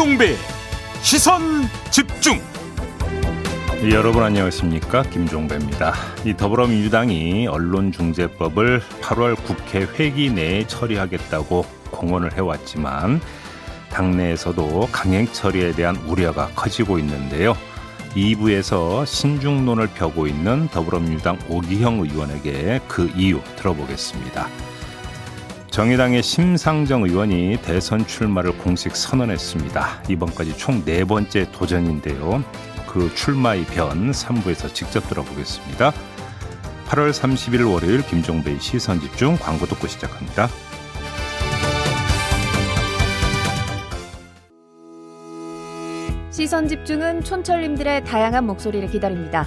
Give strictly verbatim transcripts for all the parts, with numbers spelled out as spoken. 김종배 시선집중. 여러분 안녕하십니까, 김종배입니다. 이 더불어민주당이 언론중재법을 팔월 국회 회기 내에 처리하겠다고 공언을 해왔지만 당내에서도 강행 처리에 대한 우려가 커지고 있는데요. 이 부에서 신중론을 펴고 있는 더불어민주당 오기형 의원에게 그 이유 들어보겠습니다. 정의당의 심상정 의원이 대선 출마를 공식 선언했습니다. 이번까지 총 네 번째 도전인데요. 그 출마의 변 삼 부에서 직접 들어보겠습니다. 팔월 삼십일 월요일 김종배의 시선집중, 광고 듣고 시작합니다. 시선집중은 촌철님들의 다양한 목소리를 기다립니다.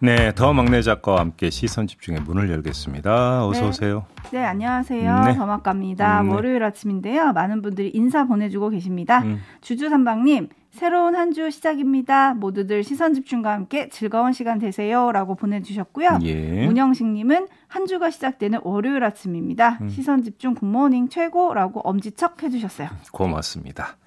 네, 더 막내 작가와 함께 시선집중의 문을 열겠습니다. 어서 네. 오세요. 네, 안녕하세요. 네. 더 막갑니다. 음, 네. 월요일 아침인데요. 많은 분들이 인사 보내주고 계십니다. 음. 주주삼방님, 새로운 한 주 시작입니다. 모두들 시선집중과 함께 즐거운 시간 되세요. 라고 보내주셨고요. 예. 문영식님은 한 주가 시작되는 월요일 아침입니다. 음. 시선집중 굿모닝 최고라고 엄지척 해주셨어요. 고맙습니다.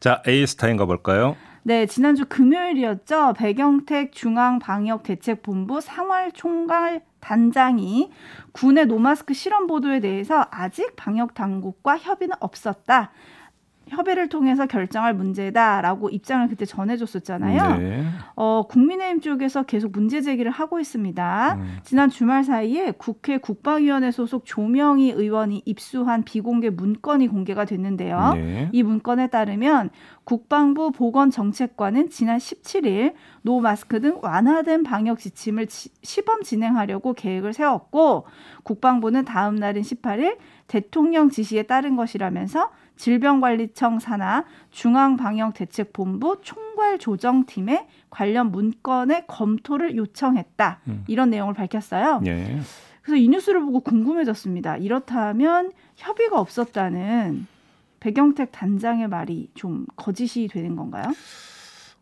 자, A스타인 가볼까요? 네, 지난주 금요일이었죠. 백영택 중앙방역대책본부 상활총괄 단장이 군의 노마스크 실험 보도에 대해서 아직 방역당국과 협의는 없었다, 협의를 통해서 결정할 문제다라고 입장을 그때 전해줬었잖아요. 네. 어, 국민의힘 쪽에서 계속 문제 제기를 하고 있습니다. 음. 지난 주말 사이에 국회 국방위원회 소속 조명희 의원이 입수한 비공개 문건이 공개가 됐는데요. 네. 이 문건에 따르면 국방부 보건정책관은 지난 십칠일 노마스크 등 완화된 방역 지침을 지, 시범 진행하려고 계획을 세웠고, 국방부는 다음 날인 십팔일 대통령 지시에 따른 것이라면서 질병관리청 산하 중앙방역대책본부 총괄조정팀에 관련 문건의 검토를 요청했다. 음. 이런 내용을 밝혔어요. 예. 그래서 이 뉴스를 보고 궁금해졌습니다. 이렇다면 협의가 없었다는 백영택 단장의 말이 좀 거짓이 되는 건가요?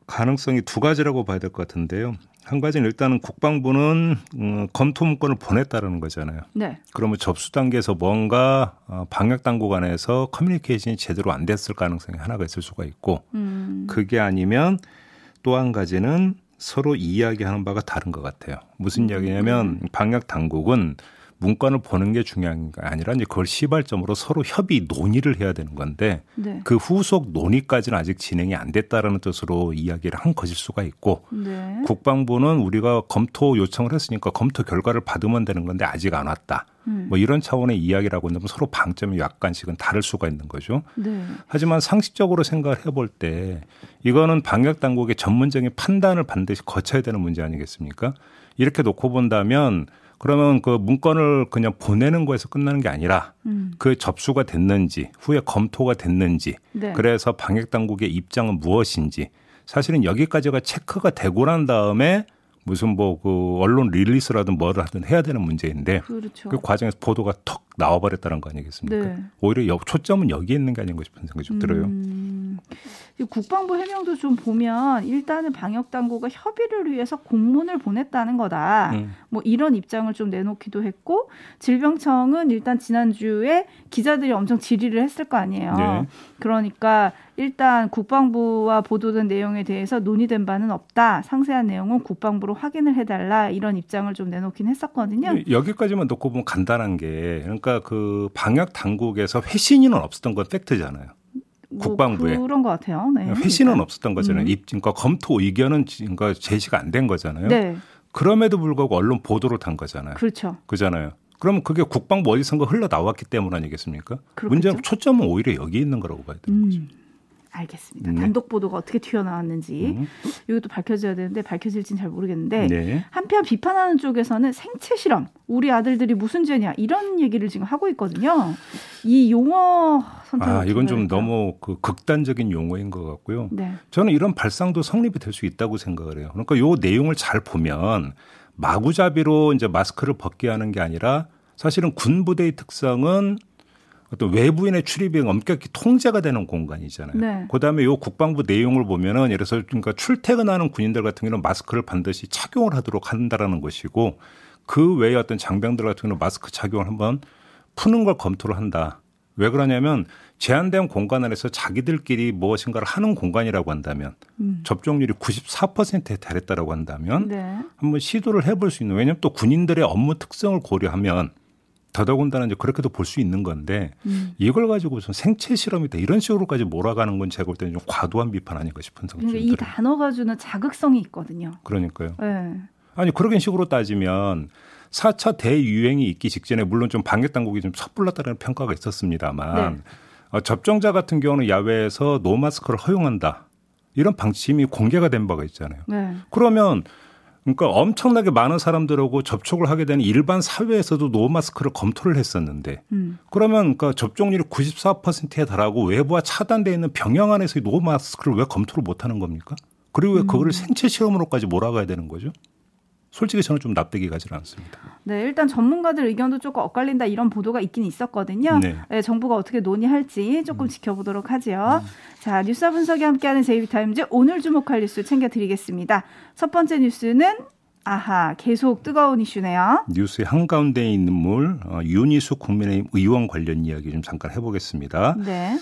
가능성이 두 가지라고 봐야 될 것 같은데요. 한 가지는 일단은 국방부는 음, 검토 문건을 보냈다는 거잖아요. 네. 그러면 접수 단계에서 뭔가 방역 당국 안에서 커뮤니케이션이 제대로 안 됐을 가능성이 하나가 있을 수가 있고, 음. 그게 아니면 또 한 가지는 서로 이야기하는 바가 다른 것 같아요. 무슨 이야기냐면 방역 당국은 문건을 보는 게 중요한 게 아니라 이제 그걸 시발점으로 서로 협의 논의를 해야 되는 건데, 네. 그 후속 논의까지는 아직 진행이 안 됐다라는 뜻으로 이야기를 한 것일 수가 있고, 네. 국방부는 우리가 검토 요청을 했으니까 검토 결과를 받으면 되는 건데 아직 안 왔다. 음. 뭐 이런 차원의 이야기라고 하면 서로 방점이 약간씩은 다를 수가 있는 거죠. 네. 하지만 상식적으로 생각을 해볼 때 이거는 방역당국의 전문적인 판단을 반드시 거쳐야 되는 문제 아니겠습니까? 이렇게 놓고 본다면 그러면 그 문건을 그냥 보내는 거에서 끝나는 게 아니라 음. 그 접수가 됐는지, 후에 검토가 됐는지, 네. 그래서 방역당국의 입장은 무엇인지, 사실은 여기까지가 체크가 되고 난 다음에 무슨 뭐 그 언론 릴리스라든 뭐를 하든 해야 되는 문제인데, 그렇죠. 그 과정에서 보도가 턱 나와버렸다는 거 아니겠습니까? 네. 오히려 여, 초점은 여기에 있는 게 아닌가 싶은 생각이 좀 음. 들어요. 국방부 해명도 좀 보면 일단은 방역당국과 협의를 위해서 공문을 보냈다는 거다. 음. 뭐 이런 입장을 좀 내놓기도 했고, 질병청은 일단 지난주에 기자들이 엄청 질의를 했을 거 아니에요. 네. 그러니까 일단 국방부와 보도된 내용에 대해서 논의된 바는 없다, 상세한 내용은 국방부로 확인을 해달라, 이런 입장을 좀 내놓긴 했었거든요. 여기까지만 놓고 보면 간단한 게, 그러니까 그 방역당국에서 회신인은 없었던 건 팩트잖아요. 국방부에. 뭐 그런 것 같아요. 네. 회신은 그러니까. 없었던 거잖아요. 음. 입증과 그러니까 검토 의견은 그러니까 제시가 안 된 거잖아요. 네. 그럼에도 불구하고 언론 보도로 단 거잖아요. 그렇죠. 그잖아요. 그럼 그게 국방부 어디선가 흘러 나왔기 때문 아니겠습니까? 그렇겠죠? 문제는 초점은 오히려 여기 있는 거라고 봐야 되는 음. 거죠. 알겠습니다. 네. 단독 보도가 어떻게 튀어나왔는지 음. 이것도 밝혀져야 되는데 밝혀질지는 잘 모르겠는데 네. 한편 비판하는 쪽에서는 생체 실험, 우리 아들들이 무슨 죄냐 이런 얘기를 지금 하고 있거든요. 이 용어 선택 아 이건 좀 될까요? 너무 그 극단적인 용어인 것 같고요. 네. 저는 이런 발상도 성립이 될 수 있다고 생각을 해요. 그러니까 요 내용을 잘 보면 마구잡이로 이제 마스크를 벗게 하는 게 아니라 사실은 군부대의 특성은 어떤 외부인의 출입이 엄격히 통제가 되는 공간이잖아요. 네. 그다음에 요 국방부 내용을 보면은 예를 들어서 그러니까 출퇴근하는 군인들 같은 경우는 마스크를 반드시 착용을 하도록 한다라는 것이고 그 외에 어떤 장병들 같은 경우는 마스크 착용을 한번 푸는 걸 검토를 한다. 왜 그러냐면 제한된 공간 안에서 자기들끼리 무엇인가를 하는 공간이라고 한다면 음. 접종률이 구십사 퍼센트에 달했다라고 한다면 네. 한번 시도를 해볼 수 있는 왜냐하면 또 군인들의 업무 특성을 고려하면 더더군다나 이제 그렇게도 볼 수 있는 건데 음. 이걸 가지고 무슨 생체 실험이다 이런 식으로까지 몰아가는 건 제가 볼 때는 좀 과도한 비판 아닌가 싶은 생각이 들어요. 이 단어가 주는 자극성이 있거든요. 그러니까요. 네. 아니 그런 식으로 따지면 사 차 대유행이 있기 직전에 물론 좀 방역 당국이 좀 섣불렀다는 평가가 있었습니다만 네. 어, 접종자 같은 경우는 야외에서 노마스크를 허용한다. 이런 방침이 공개가 된 바가 있잖아요. 네. 그러면 그러니까 엄청나게 많은 사람들하고 접촉을 하게 되는 일반 사회에서도 노마스크를 검토를 했었는데 음. 그러면 그러니까 접종률이 구십사 퍼센트에 달하고 외부와 차단되어 있는 병영 안에서의 노마스크를 왜 검토를 못하는 겁니까? 그리고 왜 음. 그거를 생체 실험으로까지 몰아가야 되는 거죠? 솔직히 저는 좀 납득이 가지 않습니다. 네, 일단 전문가들 의견도 조금 엇갈린다 이런 보도가 있긴 있었거든요. 네. 네, 정부가 어떻게 논의할지 조금 음. 지켜보도록 하죠. 음. 자, 뉴스와 분석이 함께하는 제이비 타임즈 오늘 주목할 뉴스 챙겨드리겠습니다. 첫 번째 뉴스는 아하 계속 뜨거운 이슈네요. 뉴스의 한가운데에 있는 물 어, 윤희숙 국민의힘 의원 관련 이야기 좀 잠깐 해보겠습니다. 네.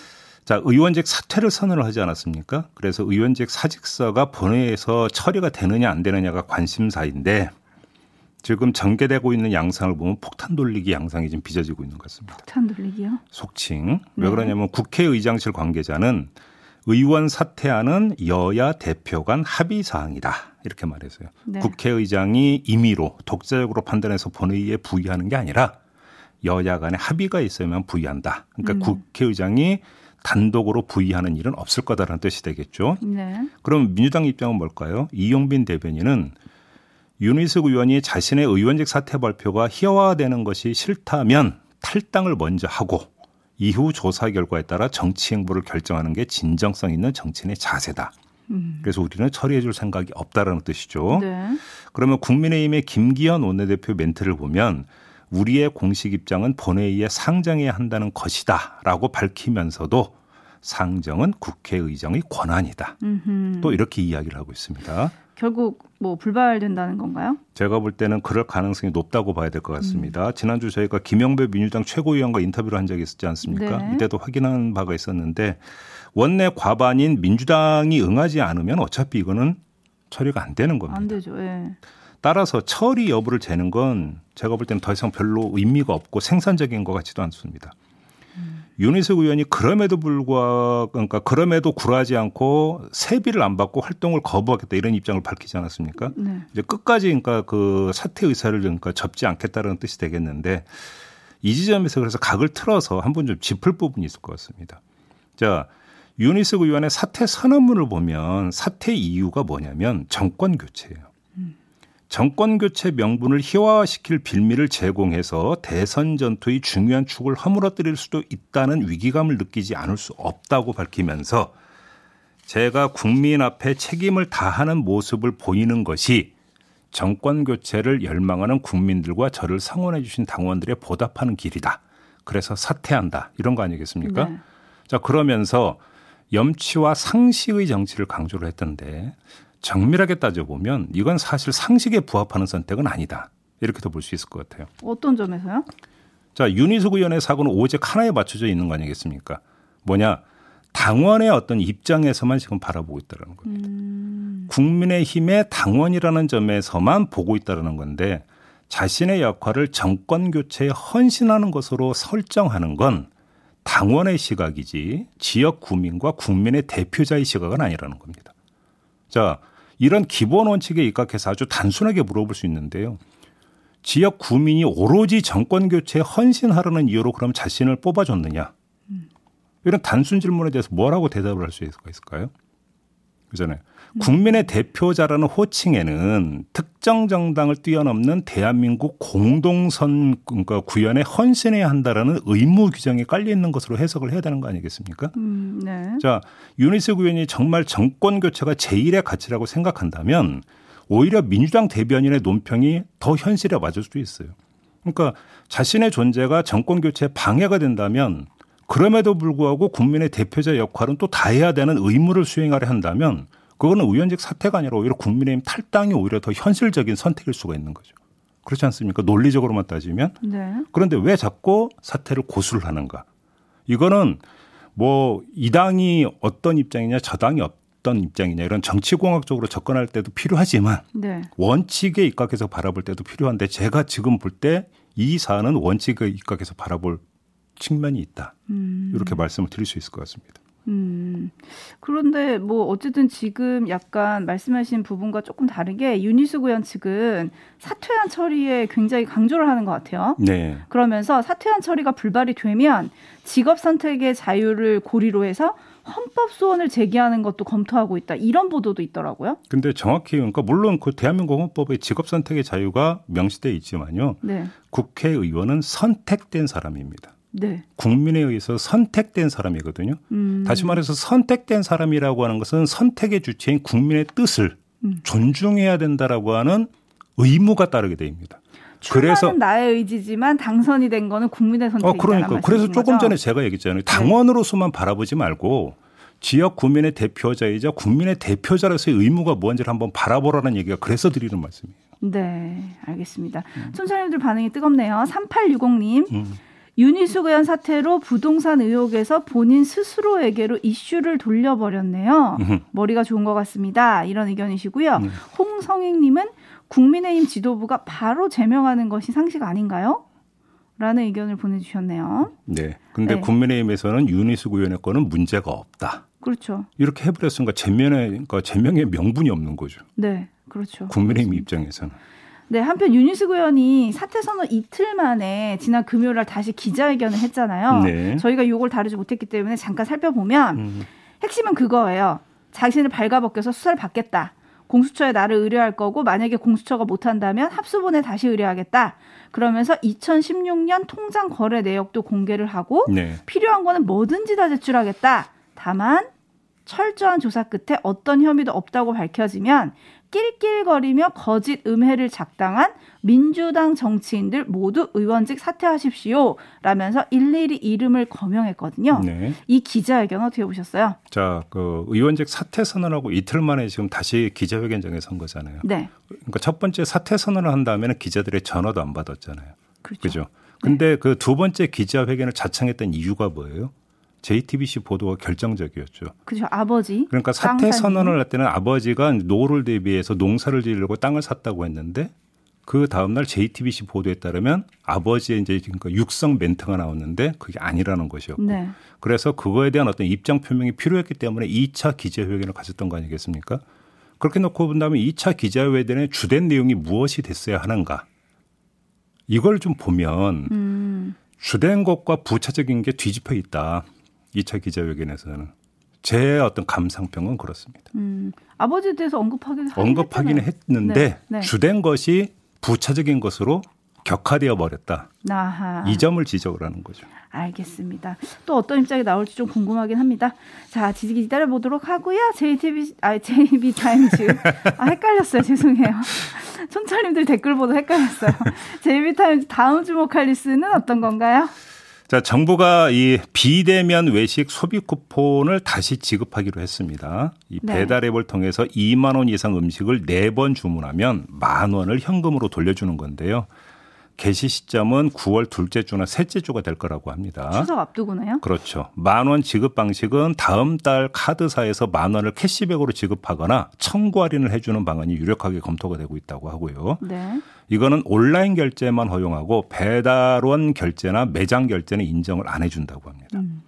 자, 의원직 사퇴를 선언을 하지 않았습니까? 그래서 의원직 사직서가 본회의에서 처리가 되느냐 안 되느냐가 관심사인데 지금 전개되고 있는 양상을 보면 폭탄 돌리기 양상이 지금 빚어지고 있는 것 같습니다. 폭탄 돌리기요? 속칭. 네. 왜 그러냐면 국회의장실 관계자는 의원 사퇴안은 여야 대표 간 합의 사항이다. 이렇게 말했어요. 네. 국회의장이 임의로 독자적으로 판단해서 본회의에 부의하는 게 아니라 여야 간에 합의가 있어야만 부의한다. 그러니까 음. 국회의장이 단독으로 부의하는 일은 없을 거다라는 뜻이 되겠죠. 네. 그럼 민주당 입장은 뭘까요? 이용빈 대변인은 윤희숙 의원이 자신의 의원직 사퇴 발표가 희화화되는 것이 싫다면 탈당을 먼저 하고 이후 조사 결과에 따라 정치 행보를 결정하는 게 진정성 있는 정치인의 자세다. 음. 그래서 우리는 처리해 줄 생각이 없다라는 뜻이죠. 네. 그러면 국민의힘의 김기현 원내대표 멘트를 보면 우리의 공식 입장은 본회의에 상정해야 한다는 것이다 라고 밝히면서도 상정은 국회의장의 권한이다. 음흠. 또 이렇게 이야기를 하고 있습니다. 결국 뭐 불발된다는 건가요? 제가 볼 때는 그럴 가능성이 높다고 봐야 될 것 같습니다. 음. 지난주 저희가 김영배 민주당 최고위원과 인터뷰를 한 적이 있었지 않습니까? 네. 이때도 확인한 바가 있었는데 원내 과반인 민주당이 응하지 않으면 어차피 이거는 처리가 안 되는 겁니다. 안 되죠. 예. 따라서 처리 여부를 재는 건 제가 볼 때는 더 이상 별로 의미가 없고 생산적인 것 같지도 않습니다. 음. 윤희숙 의원이 그럼에도 불구하고 그러니까 그럼에도 굴하지 않고 세비를 안 받고 활동을 거부하겠다 이런 입장을 밝히지 않았습니까? 네. 이제 끝까지 그러니까 그 사퇴 의사를 그러니까 접지 않겠다라는 뜻이 되겠는데 이 지점에서 그래서 각을 틀어서 한번 좀 짚을 부분이 있을 것 같습니다. 자, 윤희숙 의원의 사퇴 선언문을 보면 사퇴 이유가 뭐냐면 정권 교체예요. 정권교체 명분을 희화화시킬 빌미를 제공해서 대선 전투의 중요한 축을 허물어뜨릴 수도 있다는 위기감을 느끼지 않을 수 없다고 밝히면서 제가 국민 앞에 책임을 다하는 모습을 보이는 것이 정권교체를 열망하는 국민들과 저를 성원해 주신 당원들에 보답하는 길이다. 그래서 사퇴한다. 이런 거 아니겠습니까? 네. 자, 그러면서 염치와 상식의 정치를 강조를 했던데 정밀하게 따져보면 이건 사실 상식에 부합하는 선택은 아니다. 이렇게도 볼 수 있을 것 같아요. 어떤 점에서요? 자, 윤희숙 의원의 사고는 오직 하나에 맞춰져 있는 거 아니겠습니까? 뭐냐? 당원의 어떤 입장에서만 지금 바라보고 있다는 겁니다. 음... 국민의힘의 당원이라는 점에서만 보고 있다는 건데 자신의 역할을 정권교체에 헌신하는 것으로 설정하는 건 당원의 시각이지 지역 구민과 국민의 대표자의 시각은 아니라는 겁니다. 자, 이런 기본 원칙에 입각해서 아주 단순하게 물어볼 수 있는데요. 지역 구민이 오로지 정권 교체에 헌신하라는 이유로 그럼 자신을 뽑아줬느냐? 음. 이런 단순 질문에 대해서 뭐라고 대답을 할 수 있을까요? 그잖아요. 국민의 대표자라는 호칭에는 특정 정당을 뛰어넘는 대한민국 공동선 그러니까 구현에 헌신해야 한다라는 의무 규정이 깔려 있는 것으로 해석을 해야 되는 거 아니겠습니까? 음, 네. 자, 윤희숙 의원이 정말 정권 교체가 제일의 가치라고 생각한다면 오히려 민주당 대변인의 논평이 더 현실에 맞을 수도 있어요. 그러니까 자신의 존재가 정권 교체에 방해가 된다면 그럼에도 불구하고 국민의 대표자 역할은 또 다해야 되는 의무를 수행하려 한다면 그거는 의원직 사퇴가 아니라 오히려 국민의힘 탈당이 오히려 더 현실적인 선택일 수가 있는 거죠. 그렇지 않습니까? 논리적으로만 따지면. 네. 그런데 왜 자꾸 사퇴를 고수를 하는가. 이거는 뭐 이 당이 어떤 입장이냐 저 당이 어떤 입장이냐 이런 정치공학적으로 접근할 때도 필요하지만 네. 원칙에 입각해서 바라볼 때도 필요한데 제가 지금 볼 때 이 사안은 원칙에 입각해서 바라볼 측면이 있다. 음. 이렇게 말씀을 드릴 수 있을 것 같습니다. 음. 그런데 뭐 어쨌든 지금 약간 말씀하신 부분과 조금 다르게 윤희숙 의원 측은 사퇴안 처리에 굉장히 강조를 하는 것 같아요. 네. 그러면서 사퇴안 처리가 불발이 되면 직업 선택의 자유를 고리로 해서 헌법 소원을 제기하는 것도 검토하고 있다. 이런 보도도 있더라고요. 근데 정확히 그러니까 물론 그 대한민국 헌법의 직업 선택의 자유가 명시되어 있지만요. 네. 국회의원은 선택된 사람입니다. 네. 국민에 의해서 선택된 사람이거든요. 음. 다시 말해서 선택된 사람이라고 하는 것은 선택의 주체인 국민의 뜻을 음. 존중해야 된다라고 하는 의무가 따르게 됩니다. 그래서 나의 의지지만 당선이 된 거는 국민의 선택이라는 어, 그러니까. 그래서 조금 거죠? 전에 제가 얘기했잖아요. 당원으로서만 네. 바라보지 말고 지역 국민의 대표자이자 국민의 대표자로서의 의무가 뭔지를 한번 바라보라는 얘기가 그래서 드리는 말씀이에요. 네. 알겠습니다. 음. 촌철님들 반응이 뜨겁네요. 삼팔육공 님. 음. 윤희숙 의원 사태로 부동산 의혹에서 본인 스스로에게로 이슈를 돌려버렸네요. 머리가 좋은 것 같습니다. 이런 의견이시고요. 홍성익님은 국민의힘 지도부가 바로 제명하는 것이 상식 아닌가요? 라는 의견을 보내주셨네요. 네. 근데 네. 국민의힘에서는 윤희숙 의원의 거는 문제가 없다. 그렇죠. 이렇게 해버렸으니까 제명의, 그러니까 제명의 명분이 없는 거죠. 네. 그렇죠. 국민의힘 그렇습니다. 입장에서는. 네, 한편 윤희숙 의원이 사퇴 선언 이틀 만에 지난 금요일 날 다시 기자회견을 했잖아요. 네. 저희가 요걸 다루지 못했기 때문에 잠깐 살펴보면 음. 핵심은 그거예요. 자신을 발가벗겨서 수사를 받겠다. 공수처에 나를 의뢰할 거고 만약에 공수처가 못한다면 합수본에 다시 의뢰하겠다. 그러면서 이천십육 년 통장 거래 내역도 공개를 하고 네. 필요한 거는 뭐든지 다 제출하겠다. 다만 철저한 조사 끝에 어떤 혐의도 없다고 밝혀지면 낄낄거리며 거짓 음해를 작당한 민주당 정치인들 모두 의원직 사퇴하십시오. 라면서 일일이 이름을 거명했거든요. 네. 이 기자회견 어떻게 보셨어요? 자, 그 의원직 사퇴 선언하고 이틀 만에 지금 다시 기자회견장에 선 거잖아요. 네. 그러니까 첫 번째 사퇴 선언을 한 다음에는 기자들의 전화도 안 받았잖아요. 그렇죠. 그죠? 근데 네. 그 두 번째 기자회견을 자청했던 이유가 뭐예요? 제이티비씨 보도가 결정적이었죠. 그렇죠. 아버지. 그러니까 사퇴 선언을 할 때는 아버지가 노후를 대비해서 농사를 지으려고 땅을 샀다고 했는데 그 다음날 제이티비씨 보도에 따르면 아버지의 이제 그러니까 육성 멘트가 나왔는데 그게 아니라는 것이었고. 네. 그래서 그거에 대한 어떤 입장 표명이 필요했기 때문에 이 차 기자회견을 가졌던 거 아니겠습니까? 그렇게 놓고 본다면 이 차 기자회견의 주된 내용이 무엇이 됐어야 하는가. 이걸 좀 보면 음. 주된 것과 부차적인 게 뒤집혀 있다. 이 차 기자회견에서는 제 어떤 감상평은 그렇습니다. 음, 아버지에 대해서 언급하긴 언급하기는 했는데 네, 네. 주된 것이 부차적인 것으로 격화되어 버렸다. 아하. 이 점을 지적을 하는 거죠. 알겠습니다. 또 어떤 입장이 나올지 좀 궁금하긴 합니다. 자, 기다려 보도록 하고요. 제이티비씨, 아, 제이비 타임즈. 아, 헷갈렸어요. 죄송해요. 촌철님들 댓글 보도 헷갈렸어요. 제이비 타임즈 다음 주목할 뉴스는 어떤 건가요? 자, 정부가 이 비대면 외식 소비 쿠폰을 다시 지급하기로 했습니다. 이 배달앱을 통해서 이만 원 이상 음식을 네 번 주문하면 만 원을 현금으로 돌려주는 건데요. 개시 시점은 구월 둘째 주나 셋째 주가 될 거라고 합니다. 추석 앞두고나요? 그렇죠. 만 원 지급 방식은 다음 달 카드사에서 만 원을 캐시백으로 지급하거나 청구 할인을 해주는 방안이 유력하게 검토가 되고 있다고 하고요. 네. 이거는 온라인 결제만 허용하고 배달원 결제나 매장 결제는 인정을 안 해준다고 합니다. 음.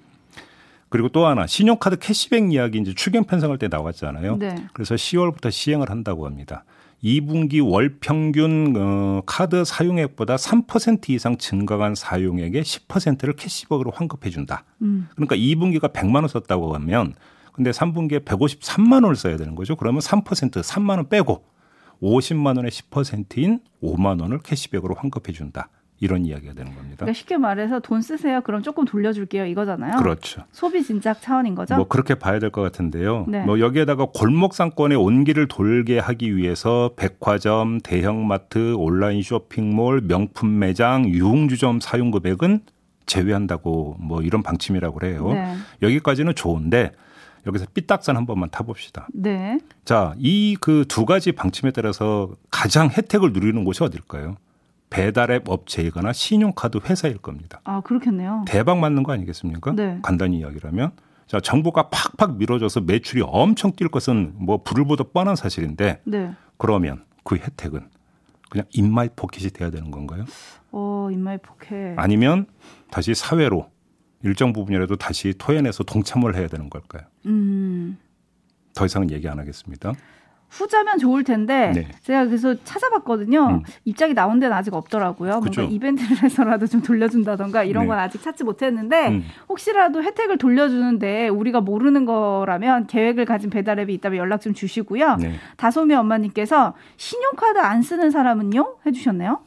그리고 또 하나 신용카드 캐시백 이야기 이제 추경 편성할 때 나왔잖아요. 네. 그래서 시월부터 시행을 한다고 합니다. 이 분기 월 평균 어, 카드 사용액보다 삼 퍼센트 이상 증가한 사용액의 십 퍼센트를 캐시백으로 환급해 준다. 음. 그러니까 이 분기가 백만 원 썼다고 하면 근데 삼 분기에 백오십삼만 원을 써야 되는 거죠. 그러면 삼 퍼센트 삼만 원 빼고 오십만 원의 십 퍼센트인 오만 원을 캐시백으로 환급해 준다. 이런 이야기가 되는 겁니다. 그러니까 쉽게 말해서 돈 쓰세요. 그럼 조금 돌려줄게요. 이거잖아요. 그렇죠. 소비 진작 차원인 거죠. 뭐 그렇게 봐야 될 것 같은데요. 네. 뭐 여기에다가 골목 상권의 온기를 돌게 하기 위해서 백화점, 대형마트, 온라인 쇼핑몰, 명품 매장, 유흥주점 사용금액은 제외한다고 뭐 이런 방침이라고 해요. 네. 여기까지는 좋은데 여기서 삐딱선 한 번만 타봅시다. 네. 자, 이 그 두 가지 방침에 따라서 가장 혜택을 누리는 곳이 어딜까요? 배달앱 업체이거나 신용카드 회사일 겁니다. 아, 그렇겠네요. 대박 맞는 거 아니겠습니까? 네. 간단히 이야기라면. 자, 정부가 팍팍 밀어줘서 매출이 엄청 뛸 것은 뭐 불을 보다 뻔한 사실인데 네. 그러면 그 혜택은 그냥 인마이 포켓이 돼야 되는 건가요? 어, 인마이 포켓. 아니면 다시 사회로 일정 부분이라도 다시 토해내서 동참을 해야 되는 걸까요? 음. 더 이상은 얘기 안 하겠습니다. 후자면 좋을 텐데 네. 제가 그래서 찾아봤거든요. 음. 입장이 나온 데는 아직 없더라고요. 그쵸. 뭔가 이벤트를 해서라도 좀 돌려준다던가 이런 네. 건 아직 찾지 못했는데 음. 혹시라도 혜택을 돌려주는데 우리가 모르는 거라면 계획을 가진 배달앱이 있다면 연락 좀 주시고요. 네. 다솜이 엄마님께서 신용카드 안 쓰는 사람은요? 해주셨네요.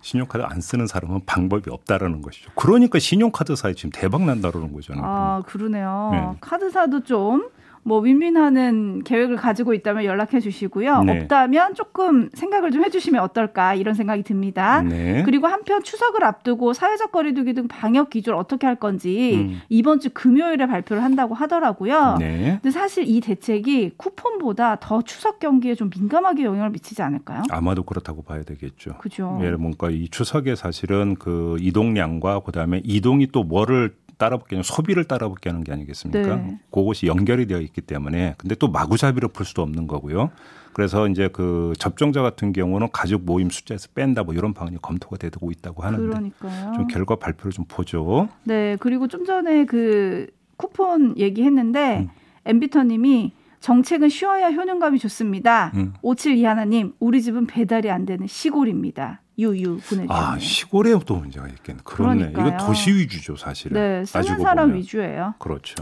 신용카드 안 쓰는 사람은 방법이 없다라는 것이죠. 그러니까 신용카드사에 지금 대박 난다라는 거잖아요. 아, 그러네요. 네. 카드사도 좀 뭐 윈윈하는 계획을 가지고 있다면 연락해 주시고요. 네. 없다면 조금 생각을 좀 해주시면 어떨까 이런 생각이 듭니다. 네. 그리고 한편 추석을 앞두고 사회적 거리두기 등 방역 기조를 어떻게 할 건지 음. 이번 주 금요일에 발표를 한다고 하더라고요. 네. 근데 사실 이 대책이 쿠폰보다 더 추석 경기에 좀 민감하게 영향을 미치지 않을까요? 아마도 그렇다고 봐야 되겠죠. 그죠. 예, 뭔가 이 추석에 사실은 그 이동량과 그다음에 이동이 또 뭐를 따라붙게 하는 소비를 따라붙게 하는 게 아니겠습니까? 네. 그것이 연결이 되어 있기 때문에 근데 또 마구잡이로 풀 수도 없는 거고요. 그래서 이제 그 접종자 같은 경우는 가족 모임 숫자에서 뺀다 뭐 이런 방안이 검토가 되고 있다고 하는데 그러니까요. 좀 결과 발표를 좀 보죠. 네, 그리고 좀 전에 그 쿠폰 얘기했는데 엠비터님이 음. 정책은 쉬워야 효능감이 좋습니다. 음. 오칠이하나님, 우리 집은 배달이 안 되는 시골입니다. 유유 보내주세요. 아, 시골에 또 문제가 있겠네. 그렇네. 그러니까요. 이건 도시 위주죠, 사실은. 네, 쓰는 사람 보면. 위주예요. 그렇죠.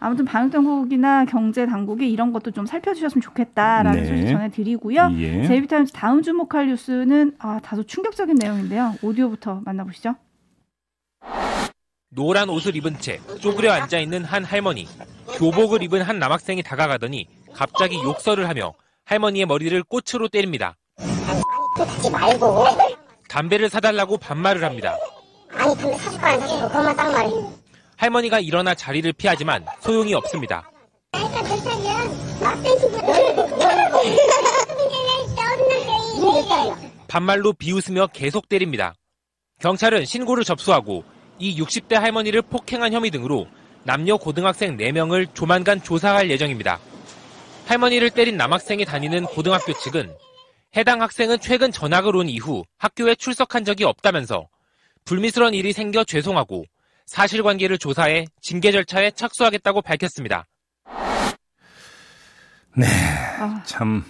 아무튼 방역당국이나 경제당국이 이런 것도 좀 살펴주셨으면 좋겠다라는 네. 소식 전해드리고요. 예. 제이비 타임즈 다음 주목할 뉴스는 아, 다소 충격적인 내용인데요. 오디오부터 만나보시죠. 노란 옷을 입은 채 쪼그려 앉아있는 한 할머니. 교복을 입은 한 남학생이 다가가더니 갑자기 욕설을 하며 할머니의 머리를 꽃으로 때립니다. 하지 말고. 담배를 사달라고 반말을 합니다. 아니 담배 사줄까 안 사줄까 그것만 딱 말해. 할머니가 일어나 자리를 피하지만 소용이 없습니다. 나이가 몇 살이야? 반말로 비웃으며 계속 때립니다. 경찰은 신고를 접수하고 이 육십 대 할머니를 폭행한 혐의 등으로 남녀 고등학생 네 명을 조만간 조사할 예정입니다. 할머니를 때린 남학생이 다니는 고등학교 측은 해당 학생은 최근 전학을 온 이후 학교에 출석한 적이 없다면서 불미스러운 일이 생겨 죄송하고 사실관계를 조사해 징계 절차에 착수하겠다고 밝혔습니다. 네, 아. 참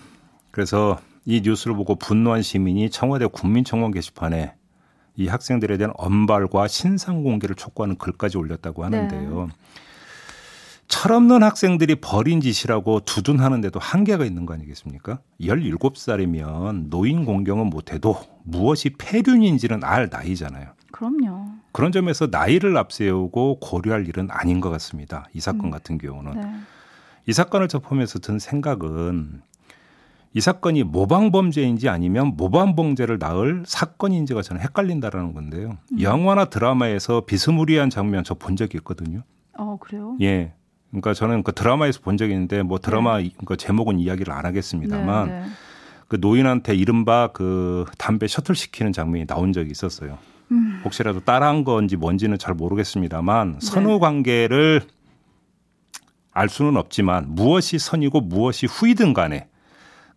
그래서 이 뉴스를 보고 분노한 시민이 청와대 국민청원 게시판에 이 학생들에 대한 엄벌과 신상 공개를 촉구하는 글까지 올렸다고 하는데요. 네. 철없는 학생들이 버린 짓이라고 두둔하는데도 한계가 있는 거 아니겠습니까? 열일곱 살이면 노인 공경은 못해도 무엇이 폐륜인지는 알 나이잖아요. 그럼요. 그런 점에서 나이를 앞세우고 고려할 일은 아닌 것 같습니다. 이 사건 음. 같은 경우는. 네. 이 사건을 접하면서 든 생각은 이 사건이 모방범죄인지 아니면 모방범죄를 낳을 사건인지가 저는 헷갈린다라는 건데요. 음. 영화나 드라마에서 비스무리한 장면 저 본 적이 있거든요. 어, 그래요? 예. 그러니까 저는 그 드라마에서 본 적이 있는데 뭐 드라마 네. 그 제목은 이야기를 안 하겠습니다만 네, 네. 그 노인한테 이른바 그 담배 셔틀 시키는 장면이 나온 적이 있었어요. 음. 혹시라도 따라한 건지 뭔지는 잘 모르겠습니다만 선후 네. 관계를 알 수는 없지만 무엇이 선이고 무엇이 후이든 간에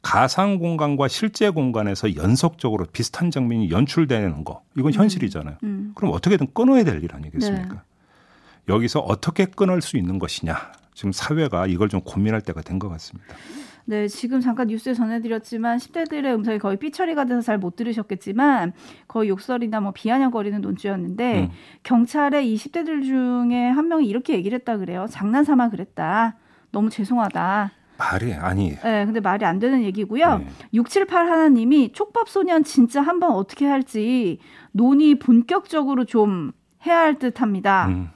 가상 공간과 실제 공간에서 연속적으로 비슷한 장면이 연출되는 거 이건 현실이잖아요. 음. 음. 그럼 어떻게든 끊어야 될 일 아니겠습니까? 네. 여기서 어떻게 끊을 수 있는 것이냐. 지금 사회가 이걸 좀 고민할 때가 된 것 같습니다. 네, 지금 잠깐 뉴스에 전해드렸지만 십 대들의 음성이 거의 삐처리가 돼서 잘 못 들으셨겠지만 거의 욕설이나 뭐 비아냥거리는 논주였는데 음. 경찰의 이십 대들 중에 한 명이 이렇게 얘기를 했다 그래요. 장난삼아 그랬다. 너무 죄송하다. 말이 아니에요. 네, 근데 말이 안 되는 얘기고요. 네. 육칠팔 하나님이 촉밥소년 진짜 한번 어떻게 할지 논의 본격적으로 좀 해야 할 듯합니다. 음.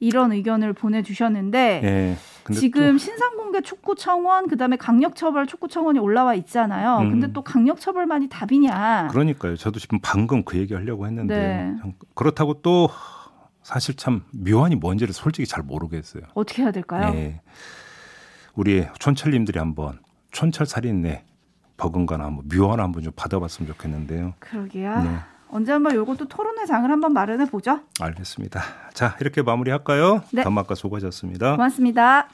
이런 의견을 보내주셨는데 네. 지금 또... 신상공개 촉구청원 그다음에 강력처벌 촉구청원이 올라와 있잖아요. 음. 근데 또 강력처벌만이 답이냐. 그러니까요. 저도 지금 방금 그 얘기하려고 했는데 네. 그렇다고 또 사실 참 묘안이 뭔지를 솔직히 잘 모르겠어요. 어떻게 해야 될까요? 네. 우리 촌철님들이 한번 촌철살인의 버금가나 한번 묘안 한번 좀 받아봤으면 좋겠는데요. 그러게요. 네. 언제 한번 요것도 토론회 장을 한번 마련해 보죠. 알겠습니다. 자, 이렇게 마무리할까요? 네. 담마과 수고하셨습니다. 고맙습니다.